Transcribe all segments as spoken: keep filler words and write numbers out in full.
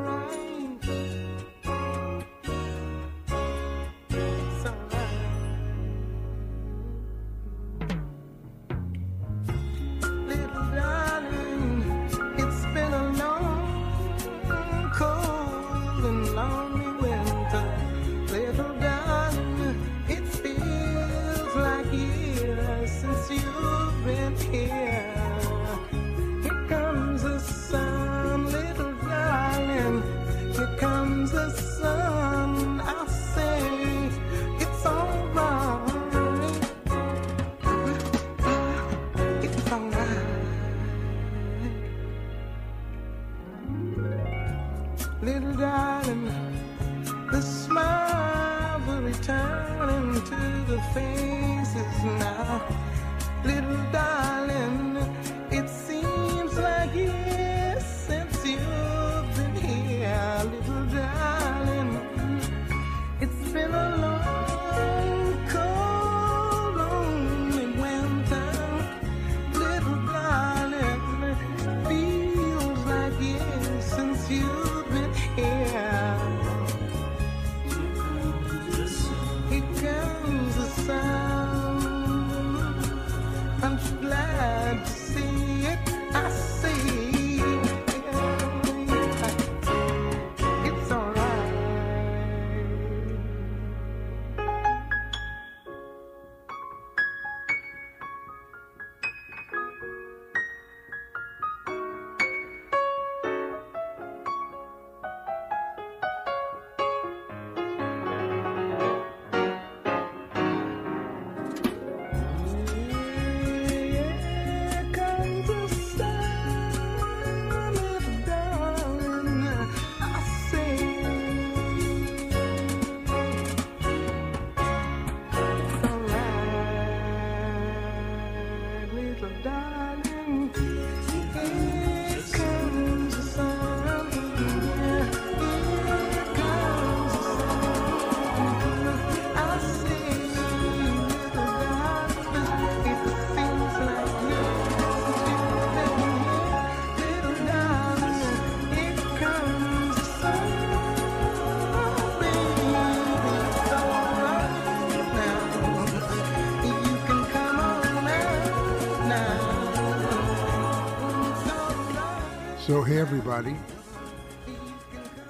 So hey everybody,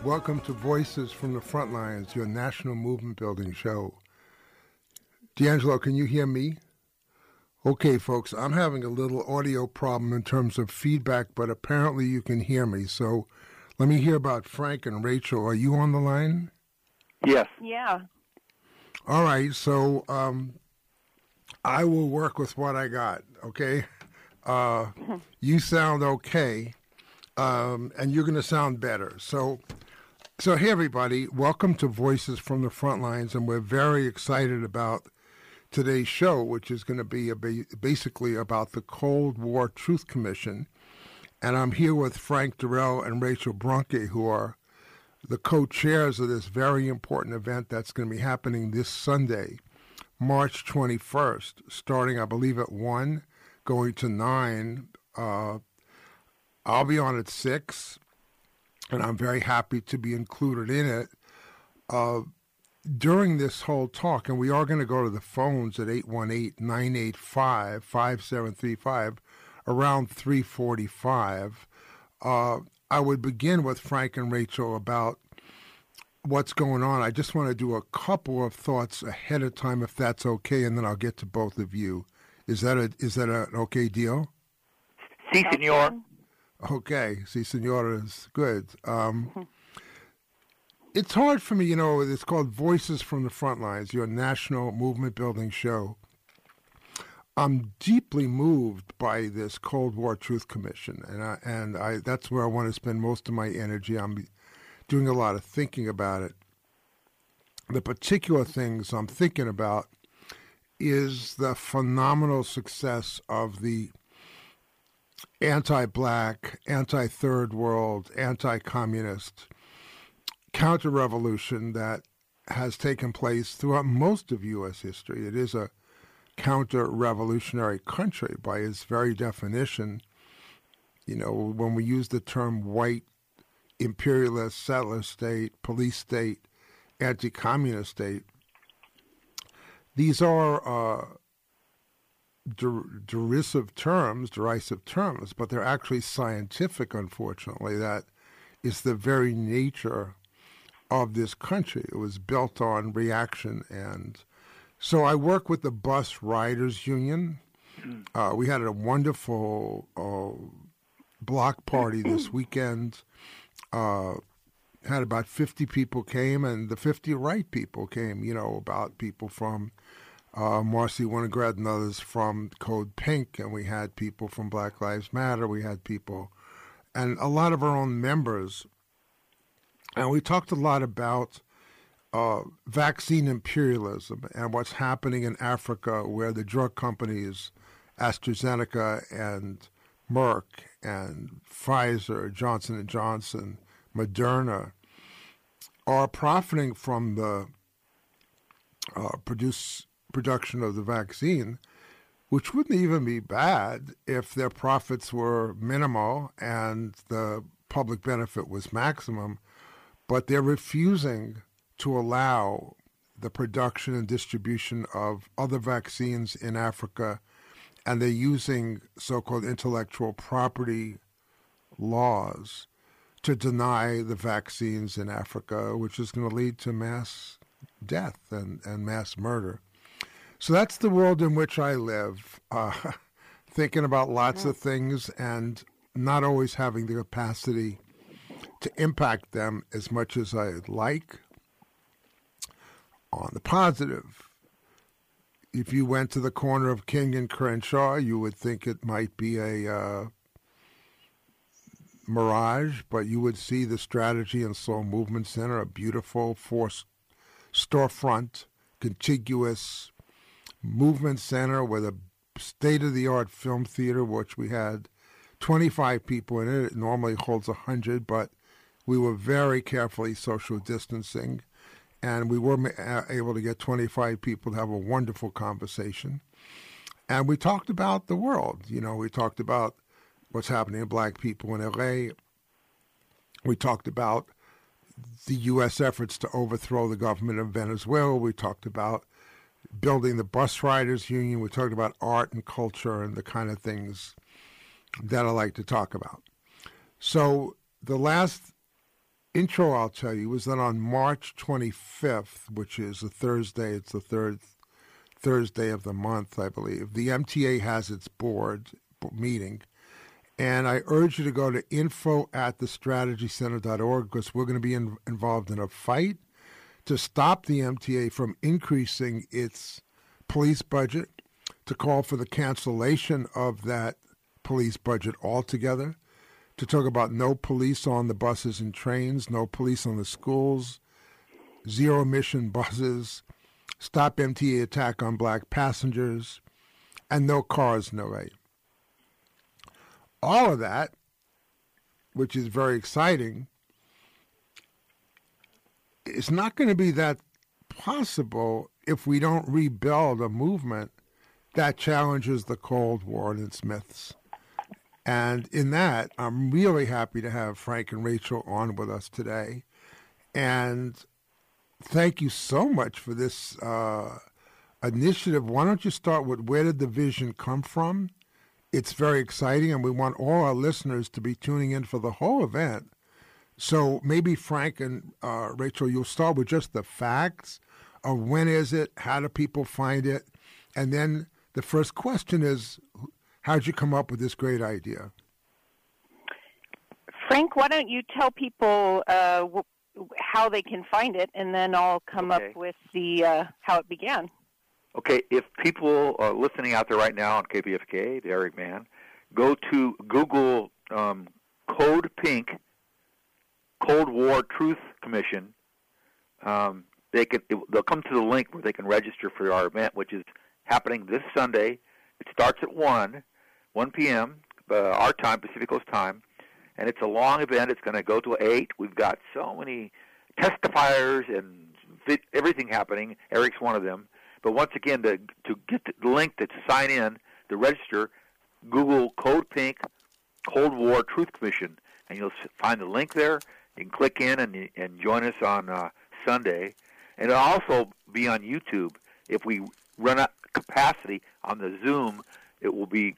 welcome to Voices from the Frontlines, your national movement building show. D'Angelo, can you hear me? Okay folks, I'm having a little audio problem in terms of feedback, but apparently you can hear me. So let me hear about Frank and Rachel. Are you on the line? Yes. Yeah. All right, so um, I will work with what I got, okay? Uh, you sound okay. Um, and you're going to sound better. So, so hey, everybody, welcome to Voices from the Frontlines, and we're very excited about today's show, which is going to be a ba- basically about the Cold War Truth Commission. And I'm here with Frank Dorrel and Rachel Bronke, who are the co-chairs of this very important event that's going to be happening this Sunday, March twenty-first, starting, I believe, at one, going to nine, uh, I'll be on at six, and I'm very happy to be included in it. Uh, during this whole talk, and we are going to go to the phones at eight one eight, nine eight five, five seven three five, around three forty-five, uh, I would begin with Frank and Rachel about what's going on. I just want to do a couple of thoughts ahead of time, if that's okay, and then I'll get to both of you. Is that a is that an okay deal? Si, senor. Okay, see, senora is good. Um, it's hard for me, you know, it's called Voices from the Frontlines, your national movement building show. I'm deeply moved by this Cold War Truth Commission, and I, and I that's where I want to spend most of my energy. I'm doing a lot of thinking about it. the particular things I'm thinking about is the phenomenal success of the anti-black, anti-third world, anti-communist counter-revolution that has taken place throughout most of U S history. It is a counter-revolutionary country by its very definition. You know, when we use the term white, imperialist, settler state, police state, anti-communist state, these are uh, der- derisive terms, derisive terms, but they're actually scientific, unfortunately. That is the very nature of this country. It was built on reaction. And so I work with the Bus Riders Union. Uh, we had a wonderful uh, block party this weekend. Uh, had about fifty people came, and the fifty right people came, you know, about people from uh, Marcy Winograd and others from Code Pink, and we had people from Black Lives Matter. We had people, and a lot of our own members. And we talked a lot about uh, vaccine imperialism and what's happening in Africa, where the drug companies, AstraZeneca and Merck and Pfizer, Johnson and Johnson, Moderna, are profiting from the uh, produce, production of the vaccine, which wouldn't even be bad if their profits were minimal and the public benefit was maximum. But they're refusing to allow the production and distribution of other vaccines in Africa, and they're using so-called intellectual property laws to deny the vaccines in Africa, which is going to lead to mass death and, and mass murder. So that's the world in which I live, uh, thinking about lots of things and not always having the capacity to impact them as much as I'd like. On the positive, if you went to the corner of King and Crenshaw, you would think it might be a uh, mirage, but you would see the Strategy and Soul Movement Center, a beautiful four storefront, contiguous movement center with a state-of-the-art film theater, which we had twenty-five people in it. It normally holds one hundred, but we were very carefully social distancing, and we were able to get twenty-five people to have a wonderful conversation. And we talked about the world. You know, we talked about what's happening to black people in L A. We talked about the U S efforts to overthrow the government of Venezuela. We talked about building the Bus Riders Union. We talked about art and culture and the kind of things that I like to talk about. So the last intro I'll tell you was that on March twenty-fifth, which is a Thursday, it's the third Thursday of the month, I believe, the M T A has its board meeting. And I urge you to go to info at the strategy center dot org, because we're going to be in, involved in a fight to stop the M T A from increasing its police budget, to call for the cancellation of that police budget altogether, to talk about no police on the buses and trains, no police on the schools, zero emission buses, stop M T A attack on black passengers, and no cars in L A. All of that, which is very exciting, is not going to be that possible if we don't rebuild a movement that challenges the Cold War and its myths. And in that, I'm really happy to have Frank and Rachel on with us today. And thank you so much for this uh, initiative. Why don't you start with, where did the vision come from? It's very exciting, and we want all our listeners to be tuning in for the whole event. So maybe Frank and uh, Rachel, you'll start with just the facts of when is it, how do people find it, and then the first question is, how'd you come up with this great idea? Frank, why don't you tell people uh, w- how they can find it, and then I'll come okay. up with the uh, how it began. Okay, if people are listening out there right now on K P F K, the Eric Mann, go to Google um, Code Pink, Cold War Truth Commission. Um, they can, they'll come to the link where they can register for our event, which is happening this Sunday. It starts at one p m Uh, our time, Pacific Coast time, and it's a long event. It's going to go to eight. We've got so many testifiers and fit, everything happening. Eric's one of them. But once again, to to get the link to sign in, to register, Google Code Pink, Cold War Truth Commission, and you'll find the link there. You can click in and and join us on uh, Sunday, and it'll also be on YouTube. If we run out of capacity on the Zoom, it will be.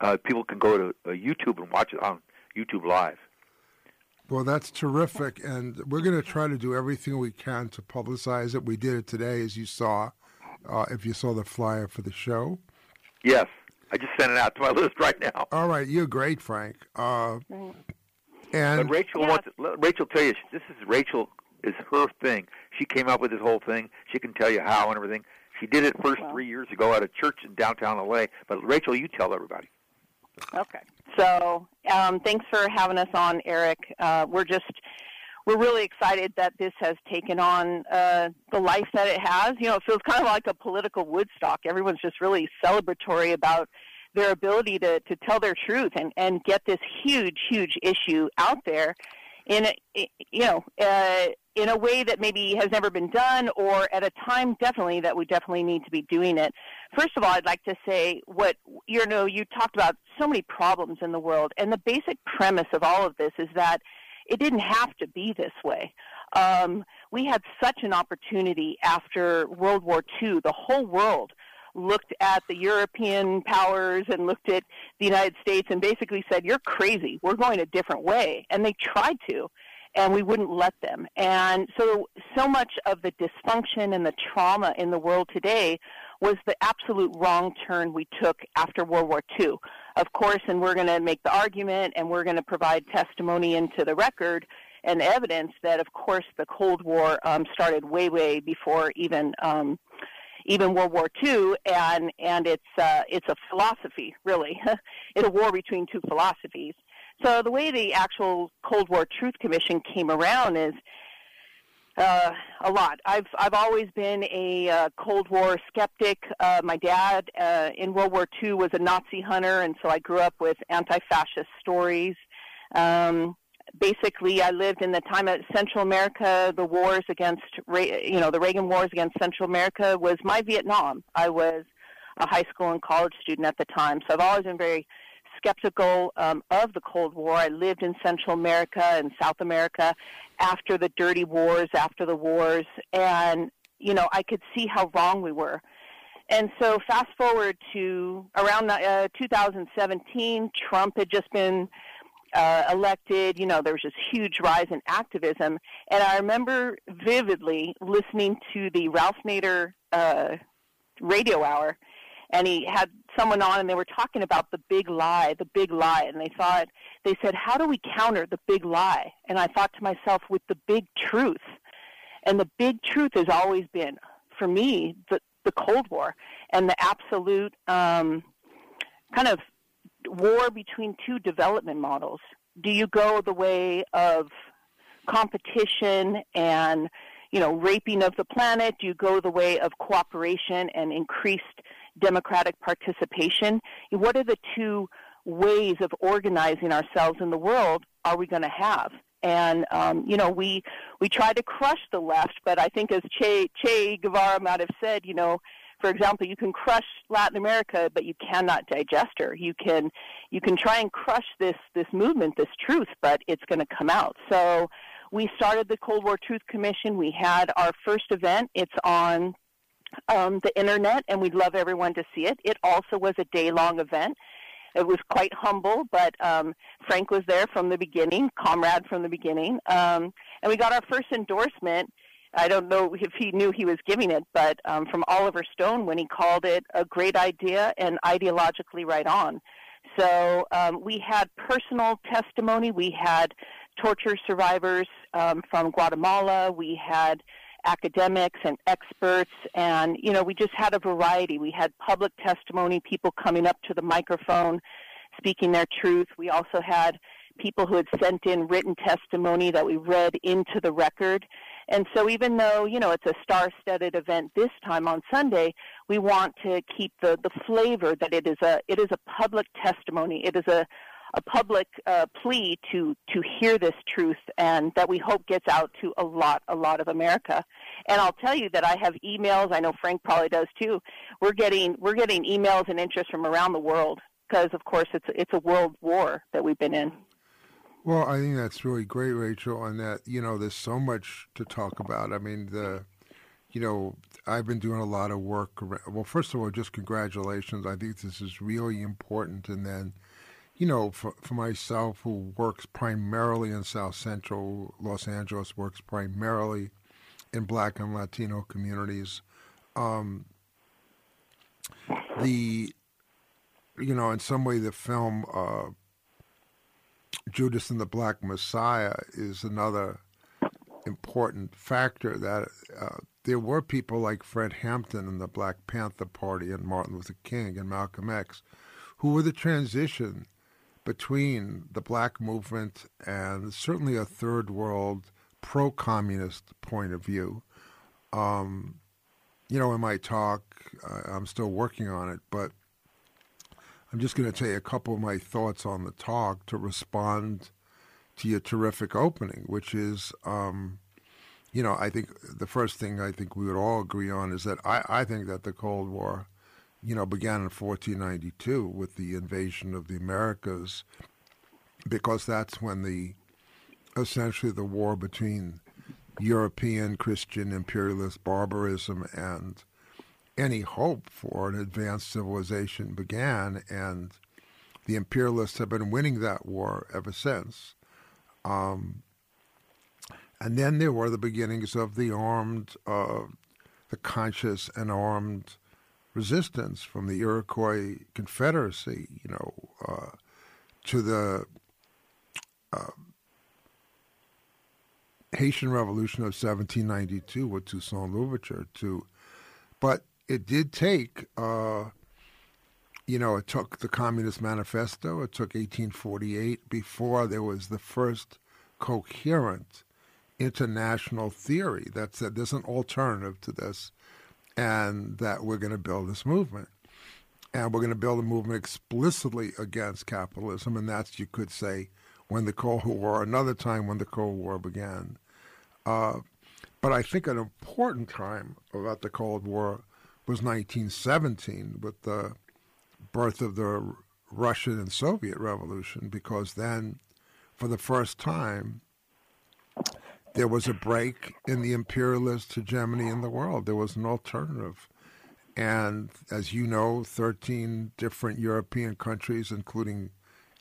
Uh, people can go to uh, YouTube and watch it on YouTube Live. Well, that's terrific, and we're going to try to do everything we can to publicize it. We did it today, as you saw, uh, if you saw the flyer for the show. Yes, I just sent it out to my list right now. All right, you're great, Frank. Uh, right. And but Rachel yeah. wants to, Rachel tell you, this is Rachel is her thing. She came up with this whole thing. She can tell you how and everything. She did it first well. three years ago at a church in downtown L A. But Rachel, you tell everybody. Okay. So um, thanks for having us on, Eric. Uh, we're just, we're really excited that this has taken on uh, the life that it has. You know, it feels kind of like a political Woodstock. Everyone's just really celebratory about their ability to, to tell their truth and, and get this huge, huge issue out there in a, you know, uh, in a way that maybe has never been done, or at a time definitely that we definitely need to be doing it. First of all, I'd like to say what, you know, you talked about so many problems in the world, and the basic premise of all of this is that it didn't have to be this way. Um, we had such an opportunity after World War Two. The whole world looked at the European powers and looked at the United States and basically said, you're crazy, we're going a different way. And they tried to, and we wouldn't let them. And so, so much of the dysfunction and the trauma in the world today was the absolute wrong turn we took after World War Two. Of course, and we're going to make the argument, and we're going to provide testimony into the record and evidence that, of course, the Cold War um, started way, way before even um, even World War Two, and and it's uh, it's a philosophy, really. It's a war between two philosophies. So the way the actual Cold War Truth Commission came around is uh, a lot. I've I've always been a uh, Cold War skeptic. Uh, my dad uh, in World War Two was a Nazi hunter, and so I grew up with anti-fascist stories. Um, Basically, I lived in the time of Central America. The wars against, you know, the Reagan wars against Central America was my Vietnam. I was a high school and college student at the time, so I've always been very skeptical um, of the Cold War. I lived in Central America and South America after the dirty wars, after the wars, and, you know, I could see how wrong we were. And so fast forward to around uh, two thousand seventeen, Trump had just been Uh, elected, you know, there was this huge rise in activism. And I remember vividly listening to the Ralph Nader uh, radio hour, and he had someone on, and they were talking about the big lie, the big lie. And they thought, they said, how do we counter the big lie? And I thought to myself, with the big truth. And the big truth has always been, for me, the, the Cold War and the absolute um, kind of war between two development models. Do you go the way of competition and, you know, raping of the planet? Do you go the way of cooperation and increased democratic participation? What are the two ways of organizing ourselves in the world are we going to have? And, um, you know, we we try to crush the left, but I think as Che, che Guevara might have said, you know, for example, you can crush Latin America, but you cannot digest her. You can, you can try and crush this this movement, this truth, but it's going to come out. So we started the Cold War Truth Commission. We had our first event. It's on um, the internet, and we'd love everyone to see it. It also was a day-long event. It was quite humble, but um, Frank was there from the beginning, comrade from the beginning, um, and we got our first endorsement. I don't know if he knew he was giving it, but um, from Oliver Stone when he called it a great idea and ideologically right on. So um, we had personal testimony. We had torture survivors um, from Guatemala. We had academics and experts, and, you know, we just had a variety. We had public testimony, people coming up to the microphone, speaking their truth. We also had people who had sent in written testimony that we read into the record. And so even though, you know, it's a star-studded event this time on Sunday, we want to keep the, the flavor that it is a it is a public testimony. It is a, a public uh, plea to, to hear this truth, and that we hope gets out to a lot, a lot of America. And I'll tell you that I have emails, I know Frank probably does too. We're getting we're getting emails and interest from around the world because, of course, it's it's a world war that we've been in. Well, I think that's really great, Rachel, and that, you know, there's so much to talk about. I mean, the, you know, I've been doing a lot of work. Well, first of all, just congratulations. I think this is really important. And then, you know, for, for myself, who works primarily in South Central Los Angeles, works primarily in Black and Latino communities, um, the, you know, in some way the film uh, Judas and the Black Messiah is another important factor, that uh, there were people like Fred Hampton and the Black Panther Party and Martin Luther King and Malcolm X who were the transition between the Black movement and certainly a third world pro-communist point of view. Um, you know, in my talk, uh, I'm still working on it, but I'm just going to tell you a couple of my thoughts on the talk to respond to your terrific opening, which is, um, you know, I think the first thing I think we would all agree on is that I, I think that the Cold War, you know, began in fourteen ninety-two with the invasion of the Americas, because that's when the, essentially the war between European, Christian, imperialist barbarism and any hope for an advanced civilization began, and the imperialists have been winning that war ever since. Um, and then there were the beginnings of the armed, uh, the conscious and armed resistance from the Iroquois Confederacy, you know, uh, to the uh, Haitian Revolution of seventeen ninety-two with Toussaint Louverture, to, but it did take, uh, you know, it took the Communist Manifesto, it took eighteen forty-eight before there was the first coherent international theory that said there's an alternative to this and that we're going to build this movement. And we're going to build a movement explicitly against capitalism, and that's, you could say, when the Cold War, another time when the Cold War began. Uh, but I think an important time about the Cold War was nineteen seventeen, with the birth of the Russian and Soviet Revolution, because then, for the first time, there was a break in the imperialist hegemony in the world. There was an alternative. And as you know, thirteen different European countries, including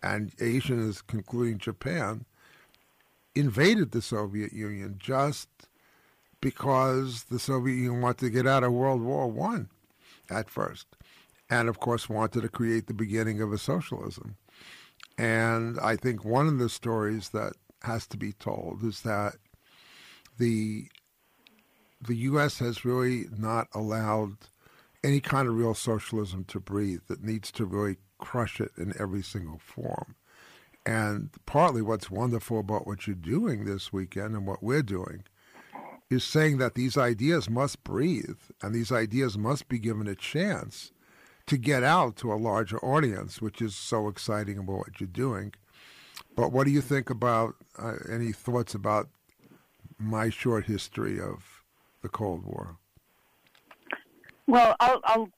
and Asians, including Japan, invaded the Soviet Union just because the Soviet Union wanted to get out of World War One at first, and of course wanted to create the beginning of a socialism. And I think one of the stories that has to be told is that the the U S has really not allowed any kind of real socialism to breathe. That needs to really crush it in every single form. And partly what's wonderful about what you're doing this weekend and what we're doing is saying that these ideas must breathe, and these ideas must be given a chance to get out to a larger audience, which is so exciting about what you're doing. But what do you think about, uh, any thoughts about my short history of the Cold War? Well, I'll... I'll...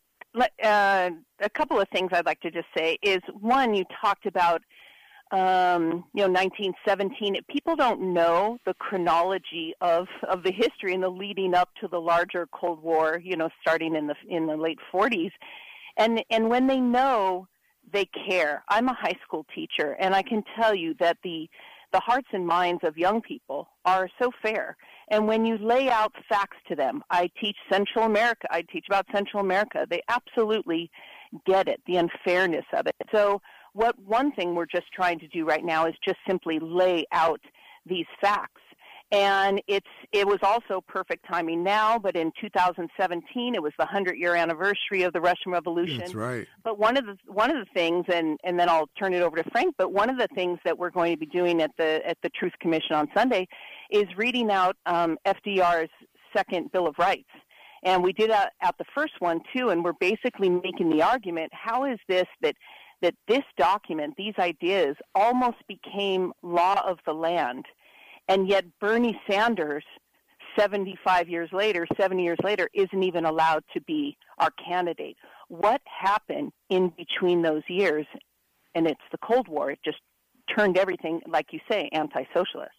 Uh, a couple of things I'd like to just say is, one, you talked about, um, you know, nineteen seventeen. People don't know the chronology of, of the history and the leading up to the larger Cold War, you know, starting in the in the late forties. And, and when they know, they care. I'm a high school teacher, and I can tell you that the the hearts and minds of young people are so fair. And when you lay out facts to them, I teach Central America, I teach about Central America, they absolutely get it, the unfairness of it. So what one thing we're just trying to do right now is just simply lay out these facts. And it's it was also perfect timing now, but in two thousand seventeen, it was the hundred-year anniversary of the Russian Revolution. That's right. But one of the one of the things, and, and then I'll turn it over to Frank, but one of the things that we're going to be doing at the at the Truth Commission on Sunday is reading out um, F D R's second Bill of Rights. And we did out, out the first one, too, and we're basically making the argument, how is this that that this document, these ideas, almost became law of the land, and yet Bernie Sanders, seventy-five years later, seventy years later, isn't even allowed to be our candidate? What happened in between those years? And it's the Cold War. It just turned everything, like you say, anti-socialist.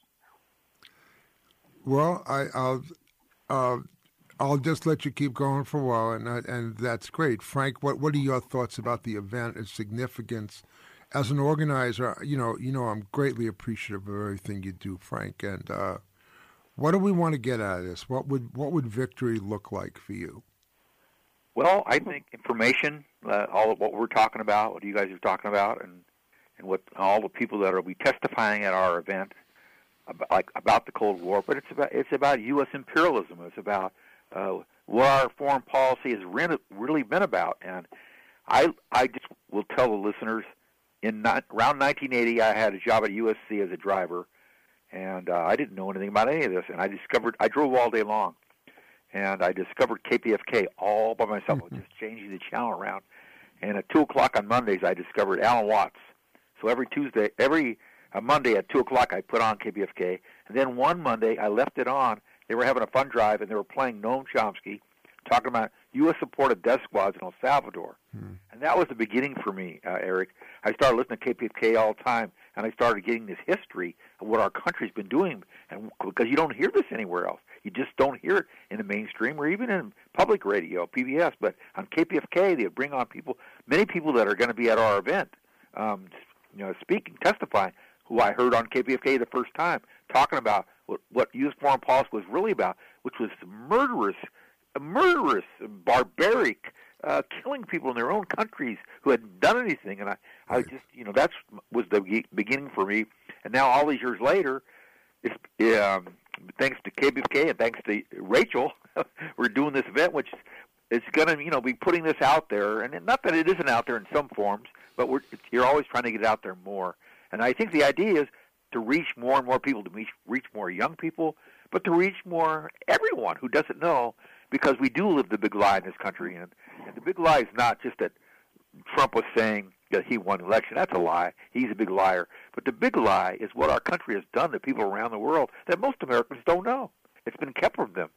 Well, I, I'll uh, I'll just let you keep going for a while, and I, and that's great, Frank. What what are your thoughts about the event, its significance? As an organizer, you know, you know, I'm greatly appreciative of everything you do, Frank. And uh, what do we want to get out of this? What would what would victory look like for you? Well, I think information, uh, all of what we're talking about, what you guys are talking about, and and what all the people that are be testifying at our event. About, like about the Cold War, but it's about it's about U S imperialism. It's about uh, what our foreign policy has re- really been about. And I I just will tell the listeners, in not, around nineteen eighty, I had a job at U S C as a driver, and uh, I didn't know anything about any of this. And I discovered I drove all day long, and I discovered K P F K all by myself, mm-hmm. just changing the channel around. And at two o'clock on Mondays, I discovered Alan Watts. So every Tuesday, every On Monday at two o'clock, I put on K B F K, and then one Monday, I left it on. They were having a fun drive, and they were playing Noam Chomsky, talking about U S support of death squads in El Salvador. Hmm. And that was the beginning for me, uh, Eric. I started listening to K P F K all the time, and I started getting this history of what our country's been doing, and because you don't hear this anywhere else. You just don't hear it in the mainstream or even in public radio, P B S. But on K P F K, they bring on people, many people that are going to be at our event, um, you know, speaking, testifying, who I heard on K P F K the first time, talking about what, what U S foreign policy was really about, which was murderous, murderous, barbaric, uh, killing people in their own countries who hadn't done anything. And I, I just, you know, that was the beginning for me. And now all these years later, it's, um, thanks to K P F K and thanks to Rachel, we're doing this event, which is going to, you know, be putting this out there. And not that it isn't out there in some forms, but we're, you're always trying to get it out there more. And I think the idea is to reach more and more people, to reach, reach more young people, but to reach more everyone who doesn't know, because we do live the big lie in this country. And, and the big lie is not just that Trump was saying that he won the election. That's a lie. He's a big liar. But the big lie is what our country has done to people around the world that most Americans don't know. It's been kept from them.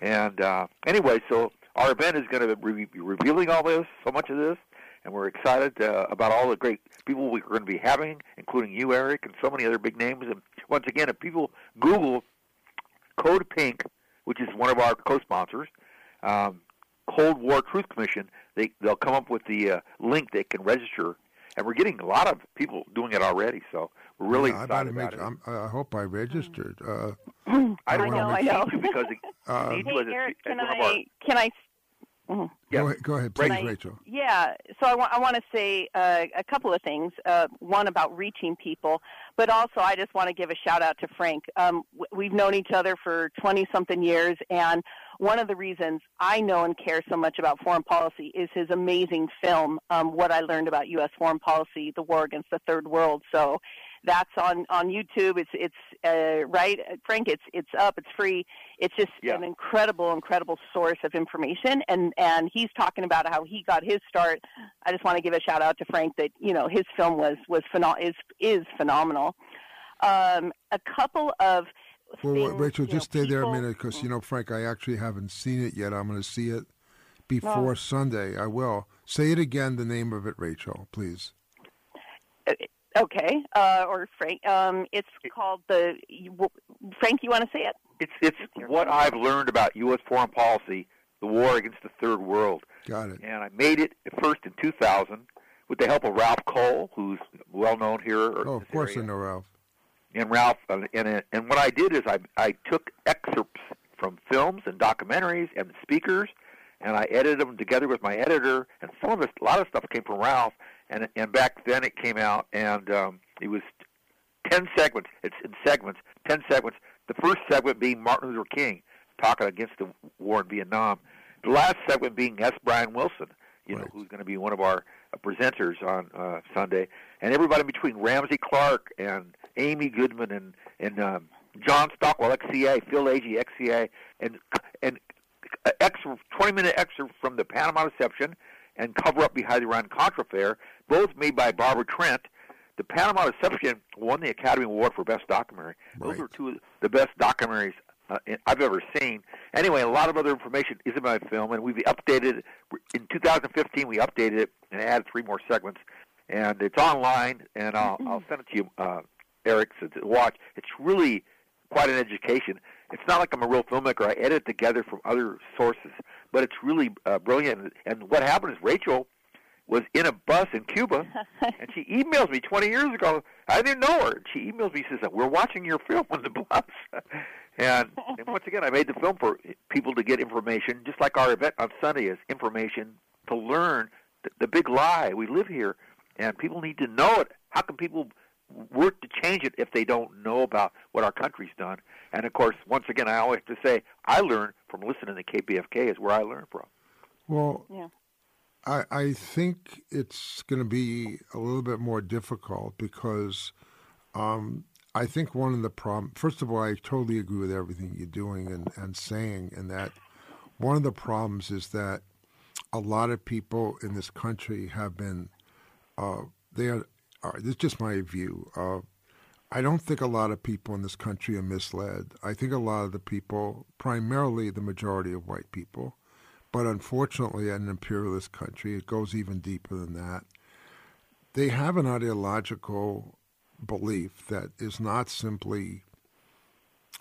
And uh, anyway, so our event is going to be revealing all this, so much of this. And we're excited uh, about all the great people we're going to be having, including you, Eric, and so many other big names. And once again, if people Google Code Pink, which is one of our co-sponsors, um, Cold War Truth Commission, they, they'll come up with the uh, link they can register. And we're getting a lot of people doing it already, so we're really yeah, excited about it. I'm, I hope I registered. Uh, I, I know, I know. Because it, uh, hey, Eric, can I, our, can I... Mm-hmm. Yeah. Go ahead, go ahead please, I, Rachel. Yeah, so I, wa- I want to say uh, a couple of things, uh, one about reaching people, but also I just want to give a shout-out to Frank. Um, w- we've known each other for twenty-something years, and one of the reasons I know and care so much about foreign policy is his amazing film, um, What I Learned About U S Foreign Policy, The War Against the Third World. So that's on, on YouTube. It's it's uh, right, Frank. It's it's up. It's free. It's just yeah. an incredible, incredible source of information. And and he's talking about how he got his start. I just want to give a shout out to Frank that you know his film was was pheno- is is phenomenal. Um, a couple of well, things, Rachel, just know, stay people, there a minute because you know Frank, I actually haven't seen it yet. I'm going to see it before well, Sunday. I will say it again. The name of it, Rachel, please. It, Okay, uh, or Frank, um, it's called the, you, Frank, you want to say it? It's it's What I've Learned About U S Foreign Policy, The War Against the Third World. Got it. And I made it at first in two thousand with the help of Ralph Cole, who's well-known here. Oh, of course I know Ralph. And Ralph, and, and and what I did is I I took excerpts from films and documentaries and speakers, and I edited them together with my editor, and some of this, a lot of stuff came from Ralph. And and back then it came out, and um, it was ten segments. It's in segments, ten segments. The first segment being Martin Luther King talking against the war in Vietnam. The last segment being S. Brian Wilson, you right. know, who's going to be one of our presenters on uh, Sunday. And everybody between Ramsey Clark and Amy Goodman and and um, John Stockwell, X C A, Phil Agee, X C A, and and twenty-minute excerpt from The Panama Deception and Cover-Up Behind the Iran-Contra Affair, both made by Barbara Trent. The Panama Deception won the Academy Award for Best Documentary. Right. Those are two of the best documentaries uh, I've ever seen. Anyway, a lot of other information is in my film, and we've updated it. In twenty fifteen, we updated it and added three more segments. And it's online, and I'll, mm-hmm. I'll send it to you, uh, Eric, to watch. It's really quite an education. It's not like I'm a real filmmaker. I edit it together from other sources, but it's really uh, brilliant. And what happened is Rachel was in a bus in Cuba, and she emails me twenty years ago. I didn't know her. She emails me, says, we're watching your film on the bus. and, and once again, I made the film for people to get information, just like our event on Sunday is information to learn the, the big lie. We live here, and people need to know it. How can people work to change it if they don't know about what our country's done? And, of course, once again, I always have to say, I learn from listening to K P F K is where I learn from. Well, yeah. I, I think it's going to be a little bit more difficult because um, I think one of the problem. First of all, I totally agree with everything you're doing and, and saying, and that one of the problems is that a lot of people in this country have been uh, – they are uh, – this is just my view. Uh, I don't think a lot of people in this country are misled. I think a lot of the people, primarily the majority of white people, but unfortunately, in an imperialist country, it goes even deeper than that. They have an ideological belief that is not simply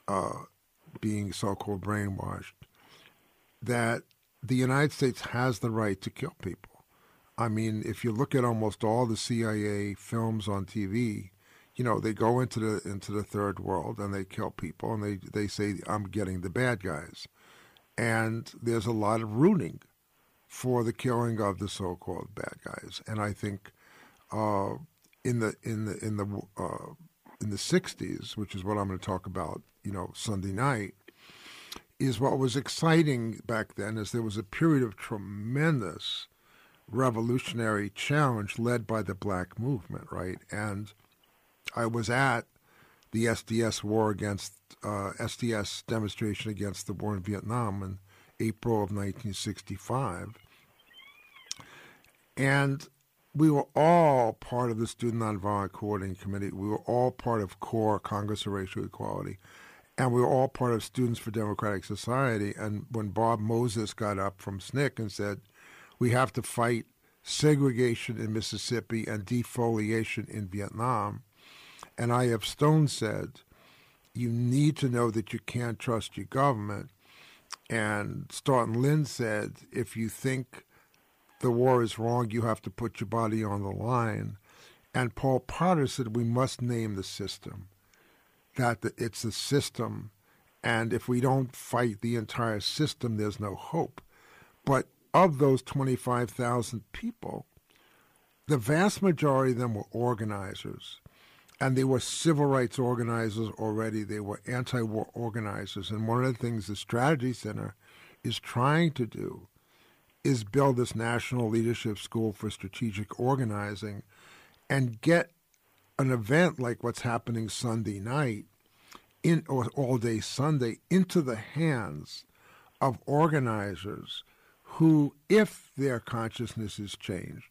uh, being so-called brainwashed, that the United States has the right to kill people. I mean, if you look at almost all the C I A films on T V, you know, they go into the into the third world and they kill people and they, they say, I'm getting the bad guys. And there's a lot of ruining for the killing of the so-called bad guys. And I think uh, in the in the in the uh, in the sixties, which is what I'm going to talk about, you know, Sunday night, is what was exciting back then. Is there was a period of tremendous revolutionary challenge led by the Black movement, right? And I was at the S D S war against uh, S D S demonstration against the war in Vietnam in April of nineteen sixty-five, and we were all part of the Student Nonviolent Coordinating Committee. We were all part of CORE, Congress for Racial Equality, and we were all part of Students for Democratic Society. And when Bob Moses got up from S N C C and said, "We have to fight segregation in Mississippi and defoliation in Vietnam," and Oliver Stone said, you need to know that you can't trust your government. And Staunton Lynn said, if you think the war is wrong, you have to put your body on the line. And Paul Potter said, we must name the system, that the, it's a system. And if we don't fight the entire system, there's no hope. But of those twenty-five thousand people, the vast majority of them were organizers. And they were civil rights organizers already. They were anti-war organizers. And one of the things the Strategy Center is trying to do is build this National Leadership School for Strategic Organizing and get an event like what's happening Sunday night in or all day Sunday into the hands of organizers who, if their consciousness is changed,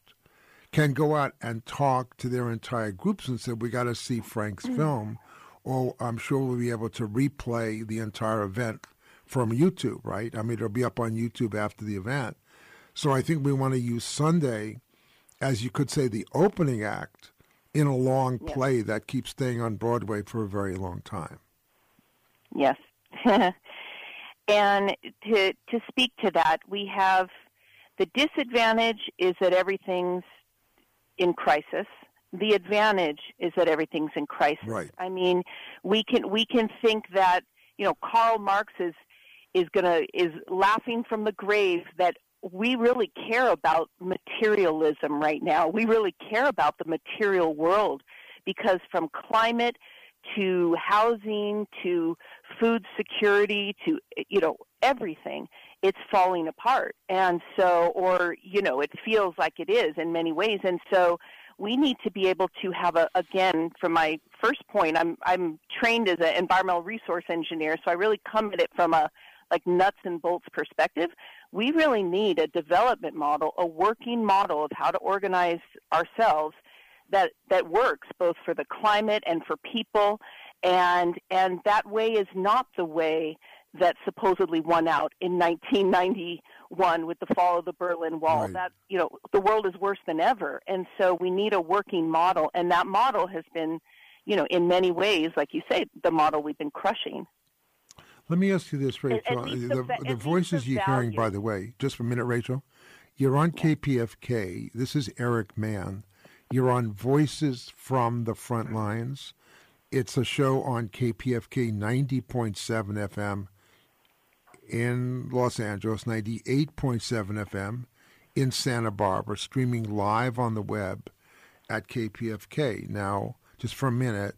can go out and talk to their entire groups and say, we got to see Frank's mm-hmm. film, or I'm sure we'll be able to replay the entire event from YouTube, right? I mean, it'll be up on YouTube after the event. So I think we want to use Sunday as, you could say, the opening act in a long yes. play that keeps staying on Broadway for a very long time. Yes. And to to speak to that, we have the disadvantage is that everything's in crisis. The advantage is that everything's in crisis. Right. I mean, we can we can think that, you know, Karl Marx is is gonna is laughing from the grave that we really care about materialism right now. We really care about the material world, because from climate to housing to food security to, you know, everything, it's falling apart. And so, or, you know, it feels like it is in many ways. And so we need to be able to have a, again, from my first point, I'm I'm trained as an environmental resource engineer, so I really come at it from a like nuts and bolts perspective. We really need a development model, a working model of how to organize ourselves that that works both for the climate and for people, and and that way is not the way that supposedly won out in nineteen ninety-one with the fall of the Berlin Wall. Right. That, you know, the world is worse than ever, and so we need a working model, and that model has been, you know, in many ways, like you say, the model we've been crushing. Let me ask you this, Rachel. And, and the, the, the voices you're value. hearing, by the way, just for a minute, Rachel, you're on K P F K. This is Eric Mann. You're on Voices from the Frontlines. It's a show on K P F K ninety point seven F M in Los Angeles, ninety-eight point seven F M in Santa Barbara, streaming live on the web at K P F K. Now, just for a minute,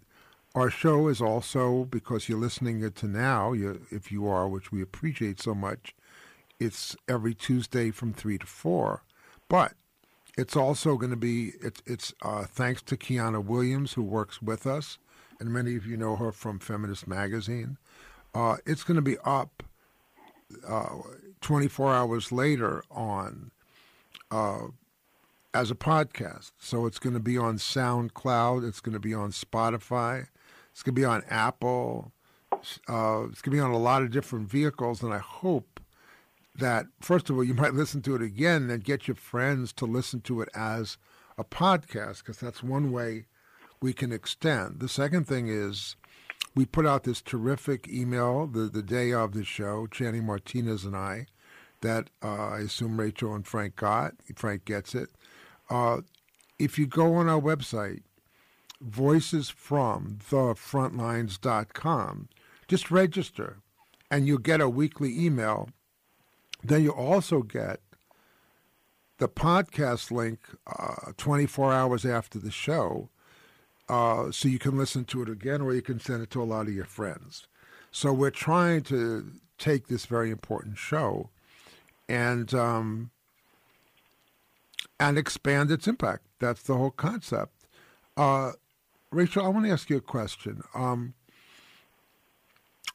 our show is also, because you're listening to now, you, if you are, which we appreciate so much, it's every Tuesday from three to four. But it's also going to be, it's, it's uh, thanks to Kiana Williams, who works with us, and many of you know her from Feminist Magazine. Uh, it's going to be up uh, twenty-four hours later on uh as a podcast. So it's going to be on SoundCloud. It's going to be on Spotify. It's going to be on Apple. Uh, it's going to be on a lot of different vehicles. And I hope that, first of all, you might listen to it again and get your friends to listen to it as a podcast, because that's one way we can extend. The second thing is we put out this terrific email the, the day of the show, Channing Martinez and I, that uh, I assume Rachel and Frank got. Frank gets it. Uh, if you go on our website, voices from the frontlines dot com, just register, and you'll get a weekly email. Then you'll also get the podcast link uh, twenty-four hours after the show, uh, so you can listen to it again, or you can send it to a lot of your friends. So we're trying to take this very important show and um, and expand its impact. That's the whole concept. Uh, Rachel, I want to ask you a question. Um,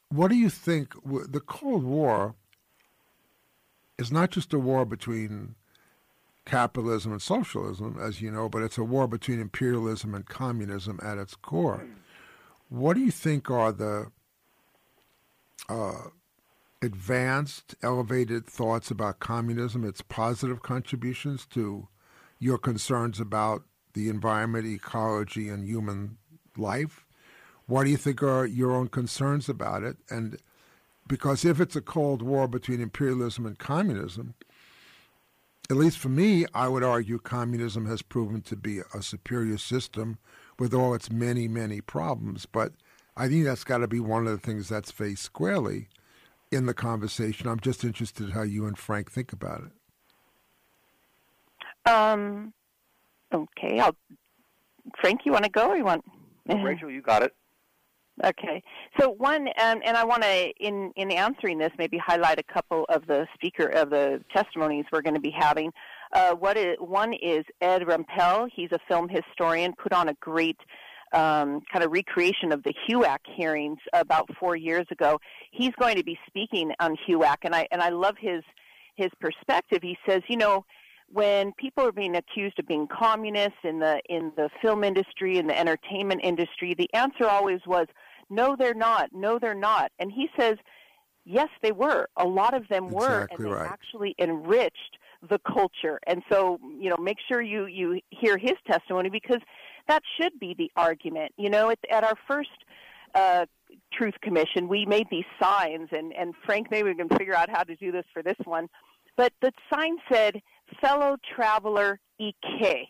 what do you think, w- the Cold War is not just a war between capitalism and socialism, as you know, but it's a war between imperialism and communism at its core. What do you think are the uh, advanced, elevated thoughts about communism, its positive contributions to your concerns about the environment, ecology, and human life? What do you think are your own concerns about it? And because if it's a Cold War between imperialism and communism, at least for me, I would argue communism has proven to be a superior system with all its many, many problems. But I think that's got to be one of the things that's faced squarely in the conversation. I'm just interested how you and Frank think about it. Um, okay. I'll, Frank, you want to go or you want... Rachel, you got it. Okay. So one, um, and I want to, in, in answering this, maybe highlight a couple of the speaker of the testimonies we're going to be having. Uh, what is, one is Ed Rumpel. He's a film historian, put on a great Um, kind of recreation of the HUAC hearings about four years ago. He's going to be speaking on HUAC, and I and I love his his perspective. He says, you know, when people are being accused of being communists in the in the film industry, in the entertainment industry, the answer always was, no, they're not, no, they're not. And he says, yes, they were. A lot of them were, exactly, and they right. actually enriched the culture. And so, you know, make sure you, you hear his testimony, because that should be the argument. You know, at, at our first uh, Truth Commission, we made these signs, and, and Frank, maybe we can figure out how to do this for this one. But the sign said, fellow traveler E K.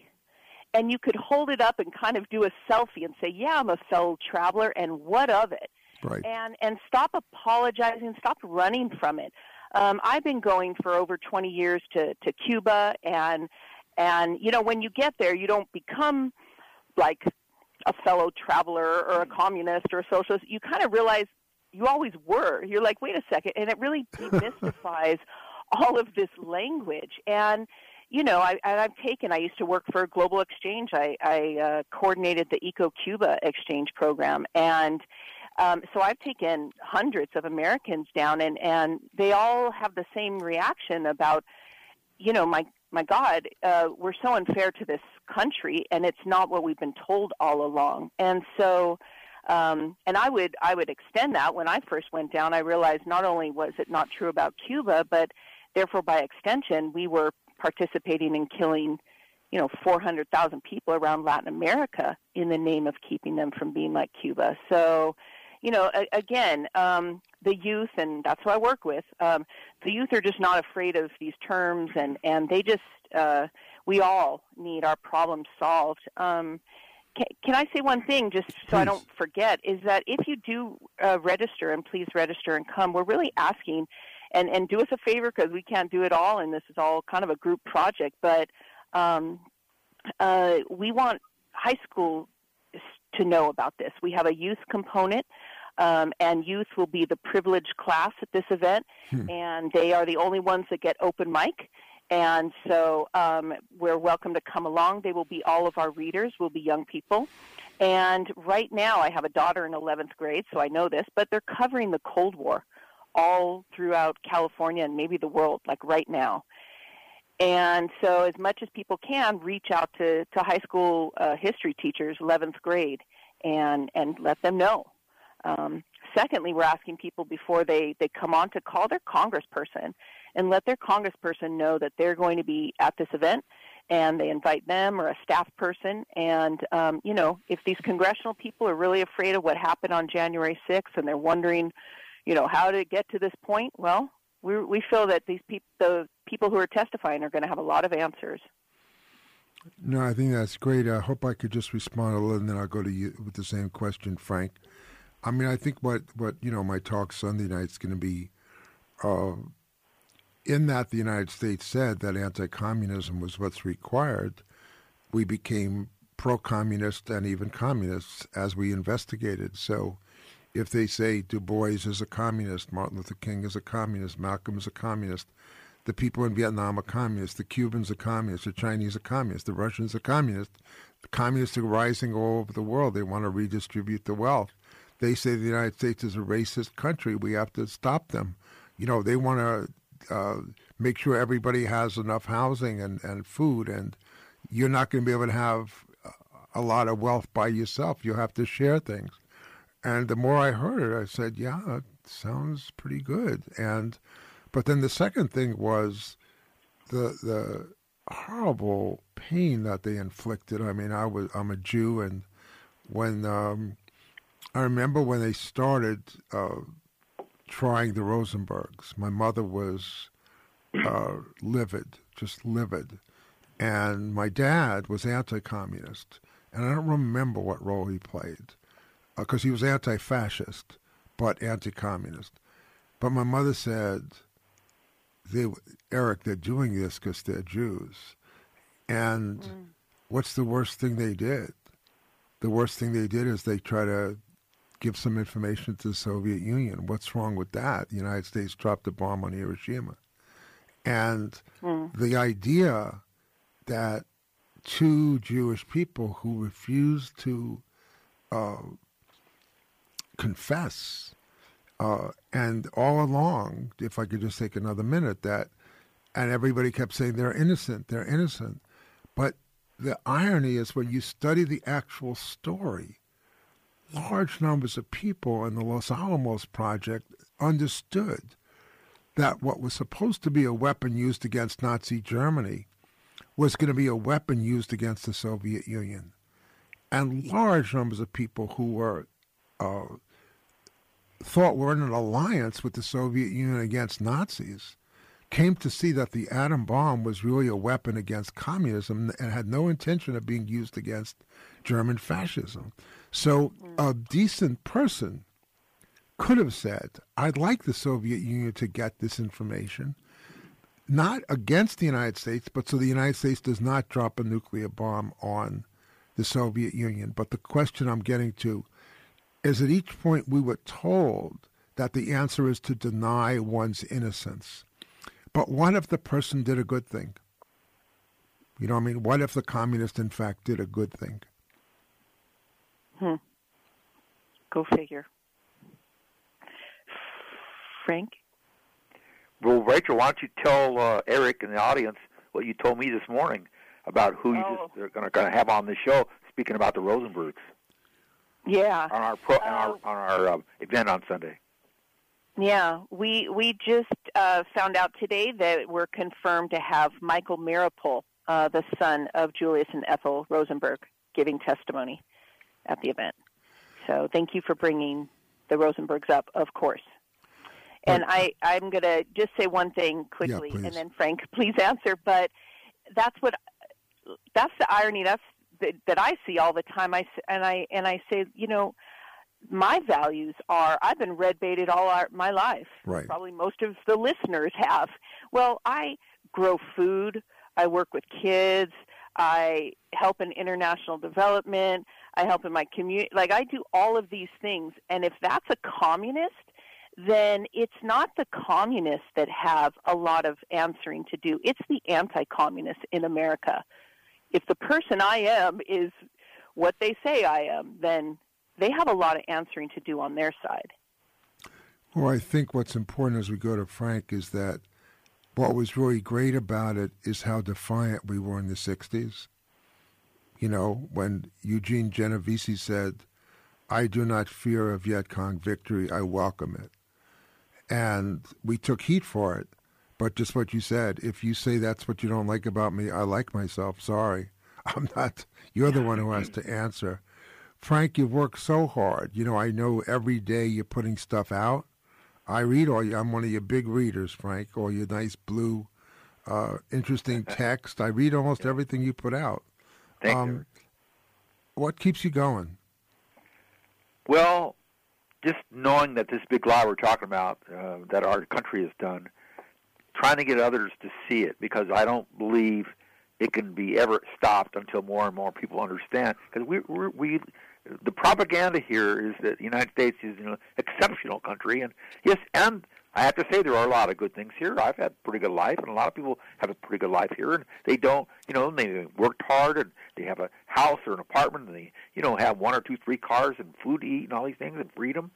And you could hold it up and kind of do a selfie and say, yeah, I'm a fellow traveler, and what of it? Right. And, and stop apologizing, stop running from it. Um, I've been going for over twenty years to, to Cuba, and, and, you know, when you get there, you don't become like a fellow traveler or a communist or a socialist. You kind of realize you always were. You're like, wait a second. And it really demystifies all of this language. And you know, I, I've taken, I used to work for a global exchange. I, I uh, coordinated the Eco Cuba exchange program. And um, so I've taken hundreds of Americans down, and, and they all have the same reaction about, you know, my my God, uh, we're so unfair to this country, and it's not what we've been told all along. And so, um, and I would I would extend that. When I first went down, I realized not only was it not true about Cuba, but therefore by extension, we were participating in killing, you know, four hundred thousand people around Latin America in the name of keeping them from being like Cuba. So, you know, a, again, um, the youth, and that's who I work with, um, the youth are just not afraid of these terms, and, and they just, uh, we all need our problems solved. Um, can, can I say one thing, just so please. I don't forget, is that if you do uh, register, and please register and come, we're really asking, and, and do us a favor, because we can't do it all, and this is all kind of a group project, but um, uh, we want high school to know about this. We have a youth component, um, and youth will be the privileged class at this event, hmm. and they are the only ones that get open mic, and so um, we're welcome to come along. They will be all of our readers, will be young people. And right now I have a daughter in eleventh grade, so I know this, but they're covering the Cold War all throughout California and maybe the world, like right now. And so as much as people can, reach out to, to high school uh, history teachers, eleventh grade, and, and let them know. Um, secondly, we're asking people before they, they come on to call their congressperson and let their congressperson know that they're going to be at this event, and they invite them or a staff person. And, um, you know, if these congressional people are really afraid of what happened on January sixth and they're wondering, you know, how did it get to this point, well, we we feel that these people, the people who are testifying, are going to have a lot of answers. No, I think that's great. I hope I could just respond a little, and then I'll go to you with the same question, Frank. I mean, I think what, what you know, my talk Sunday night is going to be uh, in that the United States said that anti-communism was what's required. We became pro-communist and even communists as we investigated. So if they say Du Bois is a communist, Martin Luther King is a communist, Malcolm is a communist, the people in Vietnam are communists, the Cubans are communists, the Chinese are communists, the Russians are communists, the communists are rising all over the world. They want to redistribute the wealth. They say the United States is a racist country. We have to stop them. You know, they want to uh, make sure everybody has enough housing and, and food, and you're not going to be able to have a lot of wealth by yourself. You'll have to share things. And the more I heard it, I said, yeah, it sounds pretty good. And but then the second thing was the the horrible pain that they inflicted. I mean, I was, I'm a Jew, and when um, I remember when they started uh, trying the Rosenbergs, my mother was uh, livid, just livid. And my dad was anti-communist, and I don't remember what role he played, because he was anti-fascist, but anti-communist. But my mother said, "They, Eric, they're doing this because they're Jews." And mm. what's the worst thing they did? The worst thing they did is they try to give some information to the Soviet Union. What's wrong with that? The United States dropped a bomb on Hiroshima. And mm. the idea that two Jewish people who refused to Uh, confess, uh, and all along, if I could just take another minute, that, and everybody kept saying they're innocent, they're innocent. But the irony is when you study the actual story, large numbers of people in the Los Alamos Project understood that what was supposed to be a weapon used against Nazi Germany was going to be a weapon used against the Soviet Union. And large numbers of people who were uh, thought were in an alliance with the Soviet Union against Nazis came to see that the atom bomb was really a weapon against communism and had no intention of being used against German fascism. So a decent person could have said, I'd like the Soviet Union to get this information, not against the United States, but so the United States does not drop a nuclear bomb on the Soviet Union. But the question I'm getting to is at each point we were told that the answer is to deny one's innocence. But what if the person did a good thing? You know what I mean? What if the communists, in fact, did a good thing? Hmm. Go figure. Frank? Well, Rachel, why don't you tell uh, Eric and the audience what you told me this morning about who you oh. just, they're going to have on the show, speaking about the Rosenbergs. Yeah. On our pro, uh, on our, on our uh, event on Sunday. Yeah, we we just uh, found out today that we're confirmed to have Michael Maripol, uh, the son of Julius and Ethel Rosenberg, giving testimony at the event. So thank you for bringing the Rosenbergs up, of course. And I, I'm going to just say one thing quickly, yeah, and then, Frank, please answer. But that's what that's the irony that's that, that I see all the time. I, and, I, and I say, you know, my values are, I've been red-baited all our, my life. Right. Probably most of the listeners have. Well, I grow food. I work with kids. I help in international development. I help in my community. Like, I do all of these things. And if that's a communist, then it's not the communists that have a lot of answering to do. It's the anti-communists in America. If the person I am is what they say I am, then they have a lot of answering to do on their side. Well, I think what's important as we go to Frank is that what was really great about it is how defiant we were in the sixties. You know, when Eugene Genovese said, "I do not fear a Viet Cong victory, I welcome it." And we took heat for it, but just what you said, if you say that's what you don't like about me, I like myself, sorry. I'm not, you're the one who has to answer. Frank, you've worked so hard. You know, I know every day you're putting stuff out. I read all you, I'm one of your big readers, Frank, all your nice blue, uh, interesting text. I read almost everything you put out. Thank um, you. What keeps you going? Well, just knowing that this big lie we're talking about, uh, that our country has done, trying to get others to see it, because I don't believe it can be ever stopped until more and more people understand. Because we, we, we, the propaganda here is that the United States is an exceptional country, and yes, and I have to say there are a lot of good things here. I've had a pretty good life, and a lot of people have a pretty good life here, and they don't, you know, they worked hard, and they have a house or an apartment, and they, you know, have one or two, three cars and food to eat and all these things and freedom,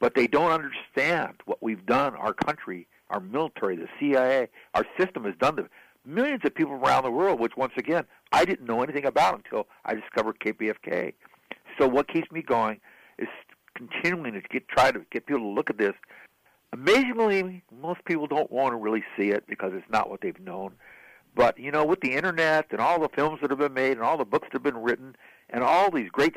but they don't understand what we've done, our country, our military, the C I A, our system has done to millions of people around the world, which, once again, I didn't know anything about until I discovered K P F K. So what keeps me going is continuing to get, try to get people to look at this. Amazingly, most people don't want to really see it because it's not what they've known. But, you know, with the Internet and all the films that have been made and all the books that have been written and all these great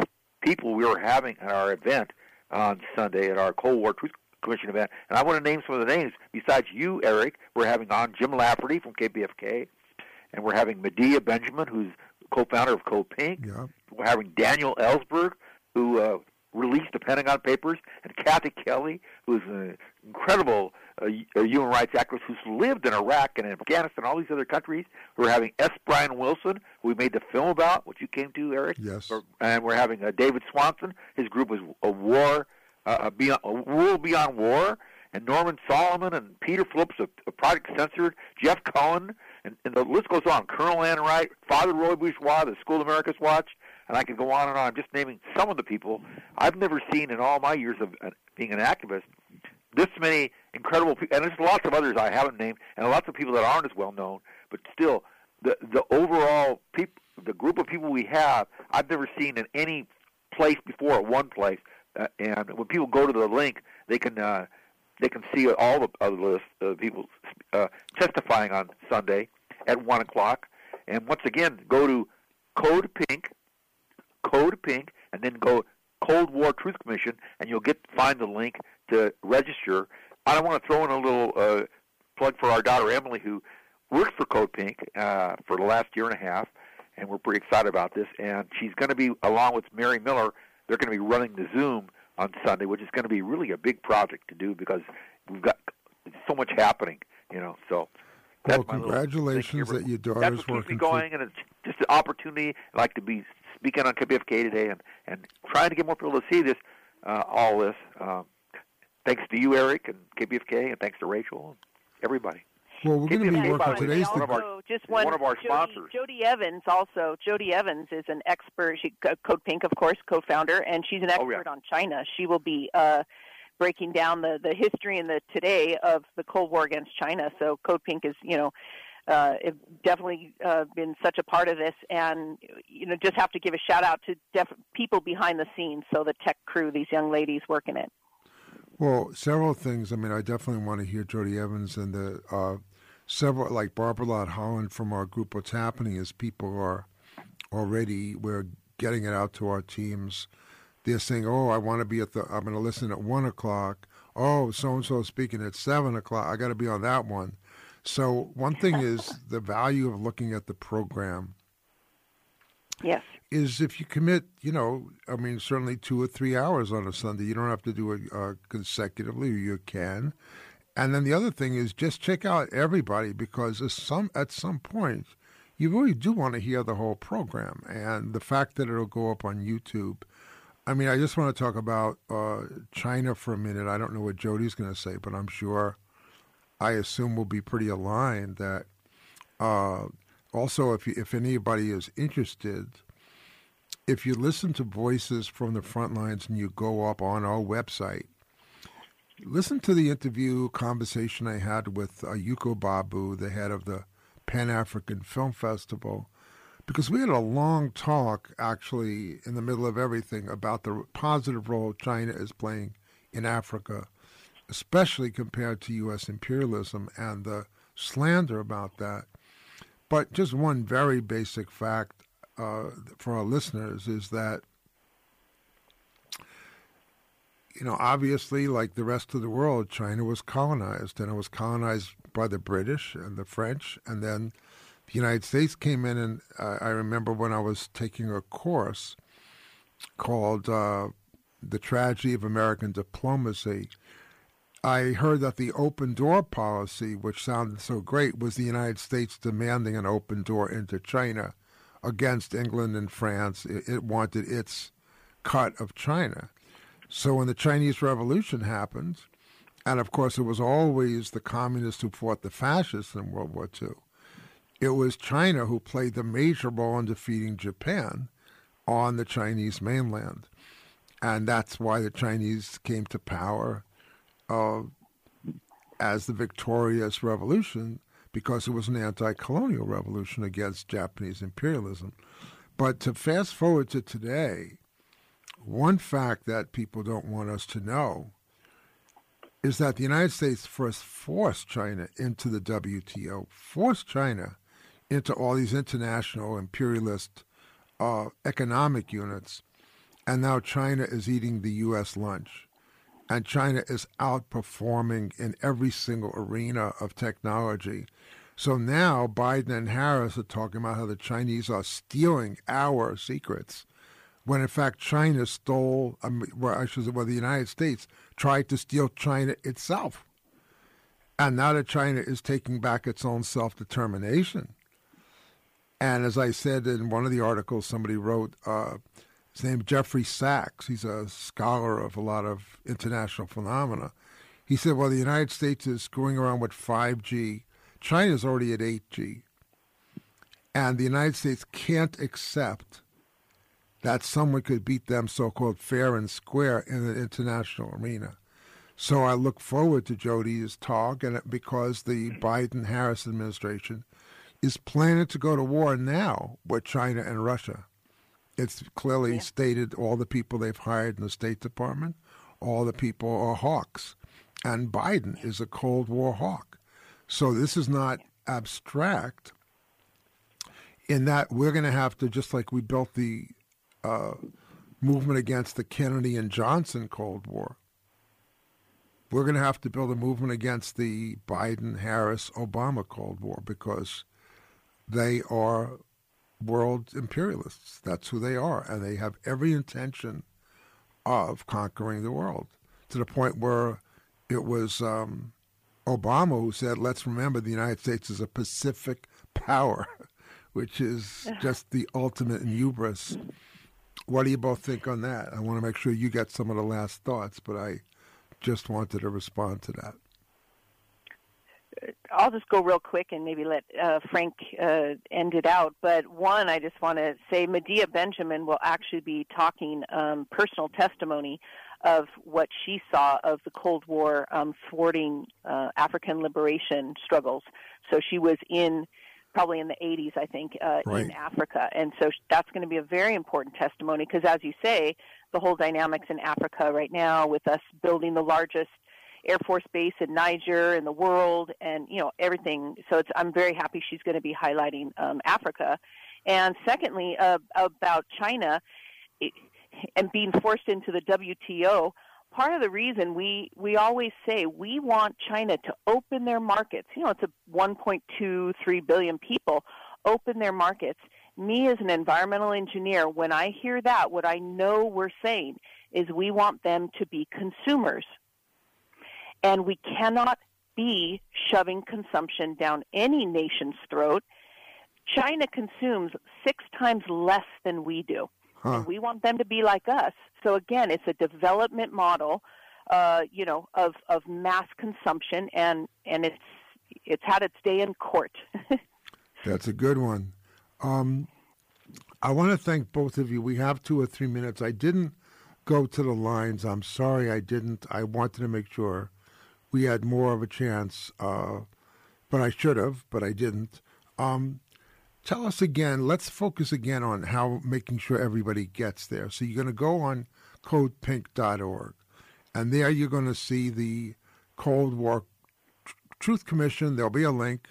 people we were having at our event on Sunday at our Cold War Truth Commission event, and I want to name some of the names besides you, Eric. We're having on Jim Lafferty from K P F K, and we're having Medea Benjamin, who's co-founder of Code Pink. Yeah. We're having Daniel Ellsberg, who uh, released the Pentagon Papers, and Kathy Kelly, who's an incredible uh, human rights activist who's lived in Iraq and in Afghanistan and all these other countries. We're having S. Brian Wilson, who we made the film about, which you came to, Eric. Yes. And we're having uh, David Swanson. His group was a war, uh, a, beyond, a world beyond war, and Norman Solomon and Peter Phillips of, of Project Censored, Jeff Cohen, and, and the list goes on. Colonel Ann Wright, Father Roy Bourgeois, the School of America's Watch, and I can go on and on. I'm just naming some of the people I've never seen in all my years of uh, being an activist. This many incredible people, and there's lots of others I haven't named, and lots of people that aren't as well known. But still, the the overall peop, the group of people we have, I've never seen in any place before. At one place, uh, and when people go to the link, they can uh, they can see all the other lists of people uh, testifying on Sunday at one o'clock. And once again, go to Code Pink, Code Pink, and then go Cold War Truth Commission, and you'll get find the link to register. I want to throw in a little uh, plug for our daughter Emily, who works for Code Pink uh, for the last year and a half, and we're pretty excited about this. And she's going to be, along with Mary Miller, they're going to be running the Zoom on Sunday, which is going to be really a big project to do because we've got so much happening, you know. So that's well, congratulations that your daughter's that's what working. Keeps me going, for... and it's just an opportunity. I like to be speaking on K P F K today and and trying to get more people to see this, uh, all this. Um, Thanks to you, Eric, and K P F K, and thanks to Rachel and everybody. Well, we're going to be working on today's thing. Just one, one of our Jody, sponsors. Jody Evans also. Jody Evans is an expert. She, Code Pink, of course, co-founder, and she's an expert oh, yeah. on China. She will be uh, breaking down the, the history and the today of the Cold War against China. So Code Pink is, you know, uh, definitely uh, been such a part of this. And, you know, just have to give a shout-out to def people behind the scenes, so the tech crew, these young ladies working it. Well, several things. I mean, I definitely want to hear Jody Evans and the uh, several, like Barbara Lott Holland from our group. What's happening is people are already, we're getting it out to our teams. They're saying, oh, I want to be at the, I'm going to listen at one o'clock. Oh, so-and-so speaking at seven o'clock. I got to be on that one. So one thing is the value of looking at the program. Yes. Is if you commit, you know, I mean, certainly two or three hours on a Sunday. You don't have to do it uh, consecutively, or you can. And then the other thing is just check out everybody, because at some, at some point, you really do want to hear the whole program. And the fact that it'll go up on YouTube. I mean, I just want to talk about uh, China for a minute. I don't know what Jody's going to say, but I'm sure, I assume we'll be pretty aligned that... Uh, Also, if you, if anybody is interested, if you listen to Voices from the Frontlines and you go up on our website, listen to the interview conversation I had with uh, Yuko Babu, the head of the Pan-African Film Festival, because we had a long talk, actually, in the middle of everything about the positive role China is playing in Africa, especially compared to U S imperialism and the slander about that. But just one very basic fact uh, for our listeners is that, you know, obviously, like the rest of the world, China was colonized, and it was colonized by the British and the French, and then the United States came in, and uh, I remember when I was taking a course called uh, The Tragedy of American Diplomacy, I heard that the open door policy, which sounded so great, was the United States demanding an open door into China against England and France. It, it wanted its cut of China. So when the Chinese Revolution happened, and of course it was always the communists who fought the fascists in World War Two, it was China who played the major role in defeating Japan on the Chinese mainland. And that's why the Chinese came to power Uh, as the victorious revolution, because it was an anti-colonial revolution against Japanese imperialism. But to fast forward to today, one fact that people don't want us to know is that the United States first forced China into the W T O, forced China into all these international imperialist uh, economic units, and now China is eating the U S lunch. And China is outperforming in every single arena of technology. So now Biden and Harris are talking about how the Chinese are stealing our secrets, when in fact China stole, well, I should say, well, the United States tried to steal China itself. And now that China is taking back its own self-determination. And as I said in one of the articles somebody wrote, uh, his name is Jeffrey Sachs. He's a scholar of a lot of international phenomena. He said, well, the United States is screwing around with five G. China's already at eight G. And the United States can't accept that someone could beat them so-called fair and square in an international arena. So I look forward to Jody's talk, and it, because the Biden-Harris administration is planning to go to war now with China and Russia. It's clearly yeah. stated all the people they've hired in the State Department, all the people are hawks. And Biden is a Cold War hawk. So this is not abstract, in that we're going to have to, just like we built the uh, movement against the Kennedy and Johnson Cold War, we're going to have to build a movement against the Biden, Harris, Obama Cold War, because they are world imperialists. That's who they are, and they have every intention of conquering the world, to the point where it was um, Obama who said, let's remember the United States is a Pacific power, which is just the ultimate in hubris. What do you both think on that? I want to make sure you get some of the last thoughts, but I just wanted to respond to that. I'll just go real quick and maybe let uh, Frank uh, end it out. But one, I just want to say Medea Benjamin will actually be talking um, personal testimony of what she saw of the Cold War um, thwarting uh, African liberation struggles. So she was in probably in the eighties, I think, uh, right. in Africa. And so that's going to be a very important testimony because, as you say, the whole dynamics in Africa right now with us building the largest Air Force Base in Niger in the world and, you know, everything. So it's, I'm very happy she's going to be highlighting um, Africa. And secondly, uh, about China it, and being forced into the W T O, part of the reason we, we always say we want China to open their markets. You know, it's a one point two three billion people, open their markets. Me as an environmental engineer, when I hear that, what I know we're saying is we want them to be consumers. And we cannot be shoving consumption down any nation's throat. China consumes six times less than we do. Huh. And we want them to be like us. So, again, it's a development model, uh, you know, of, of mass consumption, and, and it's it's had its day in court. That's a good one. Um, I want to thank both of you. We have two or three minutes. I didn't go to the lines. I'm sorry I didn't. I wanted to make sure we had more of a chance, uh, but I should have, but I didn't. Um, tell us again, let's focus again on how making sure everybody gets there. So you're going to go on code pink dot org, and there you're going to see the Cold War Truth Commission. There'll be a link.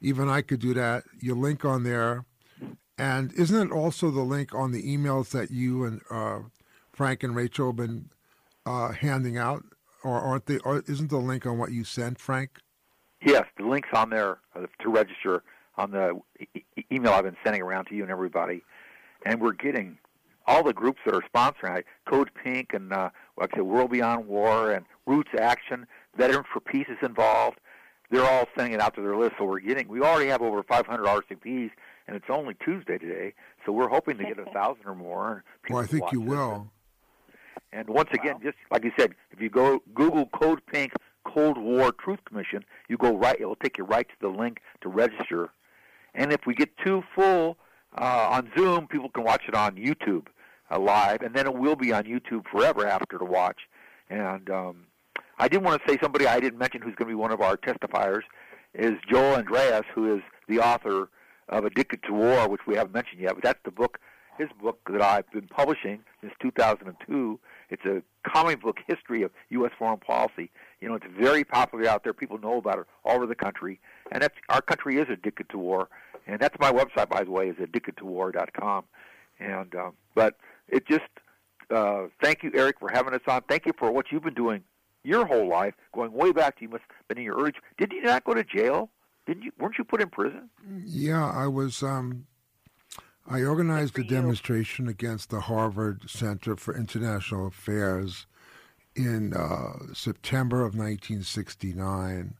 Even I could do that. Your link on there. And isn't it also the link on the emails that you and uh, Frank and Rachel have been uh, handing out? Or aren't they? Or isn't the link on what you sent, Frank? Yes, the link's on there to register on the e- email I've been sending around to you and everybody. And we're getting all the groups that are sponsoring Code Pink and uh, like I said, World Beyond War and Roots Action, Veterans for Peace is involved. They're all sending it out to their list. So we're getting. We already have over five hundred R C Ps, and it's only Tuesday today. So we're hoping to get a thousand or more. Well, I think you will. And once again, wow. just like you said, if you go Google Code Pink Cold War Truth Commission, you go right. It will take you right to the link to register. And if we get too full uh, on Zoom, people can watch it on YouTube uh, live, and then it will be on YouTube forever after to watch. And um, I did want to say somebody I didn't mention who's going to be one of our testifiers is Joel Andreas, who is the author of Addicted to War, which we haven't mentioned yet, but that's the book. His book that I've been publishing since two thousand two, it's a comic book history of U S foreign policy. You know, it's very popular out there. People know about it all over the country. And that's, our country is addicted to war. And that's my website, by the way, is addicted to war dot com. And, um, but it just, uh, thank you, Eric, for having us on. Thank you for what you've been doing your whole life, going way back to you must have been in your early. Did you not go to jail? Didn't you? Weren't you put in prison? Yeah, I was... Um... I organized a demonstration against the Harvard Center for International Affairs in uh, September of nineteen sixty-nine.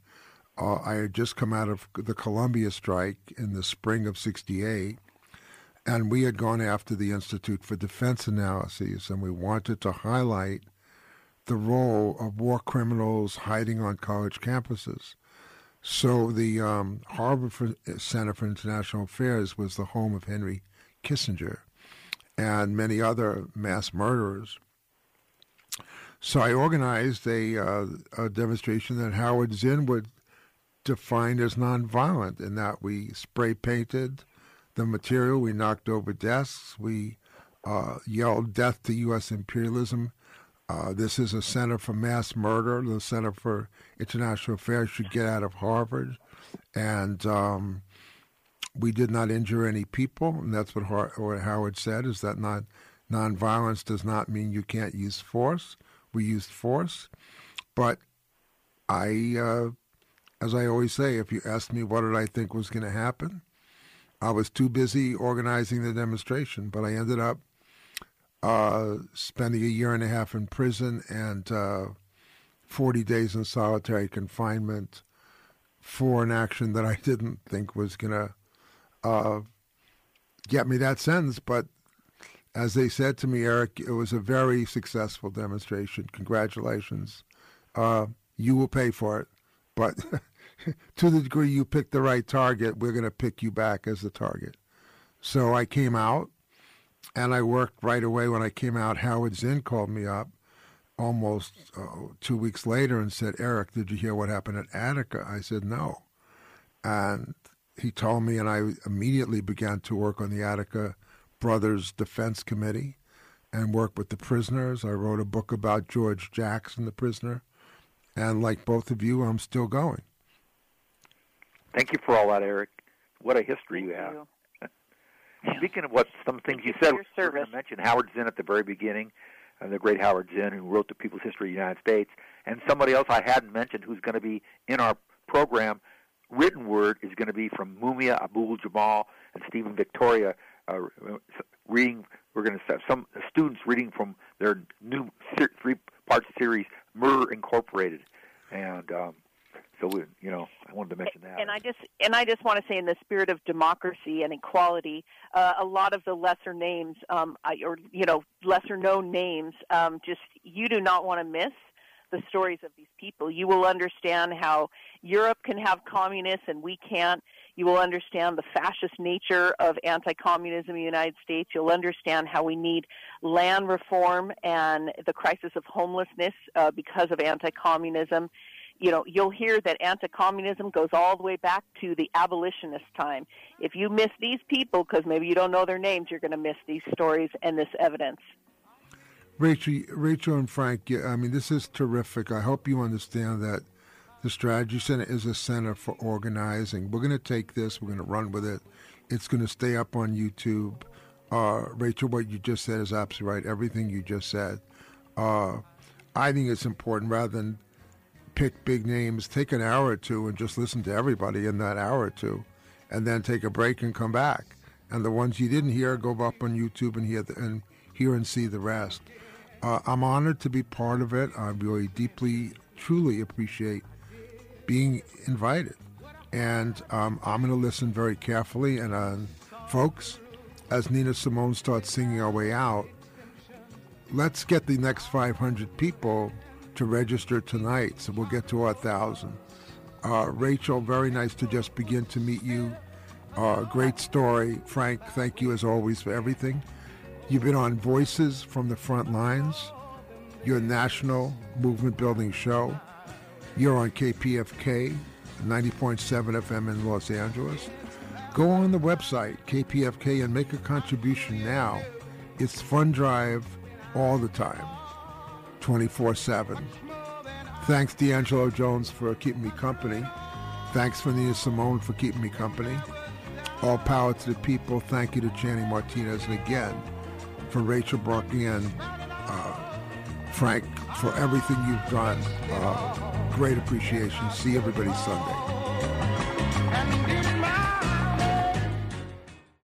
Uh, I had just come out of the Columbia strike in the spring of sixty-eight, and we had gone after the Institute for Defense Analyses, and we wanted to highlight the role of war criminals hiding on college campuses. So the um, Harvard for, Center for International Affairs was the home of Henry Kissinger and many other mass murderers. So I organized a, uh, a demonstration that Howard Zinn would define as nonviolent, in that we spray painted the material, we knocked over desks, we uh, yelled death to U S imperialism. Uh, this is a center for mass murder. The Center for International Affairs should get out of Harvard. And um, we did not injure any people. And that's what, Har- what Howard said, is that not nonviolence does not mean you can't use force. We used force. But I, uh, as I always say, if you asked me what did I think was going to happen, I was too busy organizing the demonstration. But I ended up Uh, spending a year and a half in prison and uh, forty days in solitary confinement for an action that I didn't think was going to uh, get me that sentence. But as they said to me, Eric, it was a very successful demonstration. Congratulations. Uh, you will pay for it. But to the degree you pick the right target, we're going to pick you back as the target. So I came out, and I worked right away. When I came out, Howard Zinn called me up almost uh, two weeks later and said, "Eric, did you hear what happened at Attica?" I said, "No." And he told me, and I immediately began to work on the Attica Brothers Defense Committee and work with the prisoners. I wrote a book about George Jackson, the prisoner. And like both of you, I'm still going. Thank you for all that, Eric. What a history you have. You. Speaking of what some things Thank you said, I mentioned Howard Zinn at the very beginning, and the great Howard Zinn, who wrote The People's History of the United States, and somebody else I hadn't mentioned who's going to be in our program, written word, is going to be from Mumia Abul-Jamal and Stephen Victoria, uh, reading. We're going to have some students reading from their new ser- three-part series, Murder Incorporated, and um, so we, you know, I wanted to mention that. And I just and I just want to say, in the spirit of democracy and equality, uh, a lot of the lesser names, um, or you know, lesser known names, um, just you do not want to miss the stories of these people. You will understand how Europe can have communists and we can't. You will understand the fascist nature of anti-communism in the United States. You'll understand how we need land reform and the crisis of homelessness uh, because of anti-communism. You know, you'll hear that anti-communism goes all the way back to the abolitionist time. If you miss these people, because maybe you don't know their names, you're going to miss these stories and this evidence. Rachel, Rachel and Frank, I mean, this is terrific. I hope you understand that the Strategy Center is a center for organizing. We're going to take this. We're going to run with it. It's going to stay up on YouTube. Uh, Rachel, what you just said is absolutely right. Everything you just said. Uh, I think it's important, rather than pick big names, take an hour or two and just listen to everybody in that hour or two, and then take a break and come back. And the ones you didn't hear, go up on YouTube and hear the, and hear and see the rest. Uh, I'm honored to be part of it. I really deeply, truly appreciate being invited. And um, I'm going to listen very carefully. And uh, folks, as Nina Simone starts singing our way out, let's get the next five hundred people to register tonight, so we'll get to our one thousand. Uh, Rachel, very nice to just begin to meet you. Uh, great story. Frank, thank you as always for everything. You've been on Voices from the Frontlines, your national movement-building show. You're on K P F K, ninety point seven F M in Los Angeles. Go on the website, K P F K, and make a contribution now. It's fund drive all the time, twenty-four seven. Thanks, D'Angelo Jones, for keeping me company. Thanks, Nina Simone, for keeping me company. All power to the people. Thank you to Channing Martinez. And again, for Rachel Bronke and uh, Frank, for everything you've done. Uh, great appreciation. See everybody Sunday.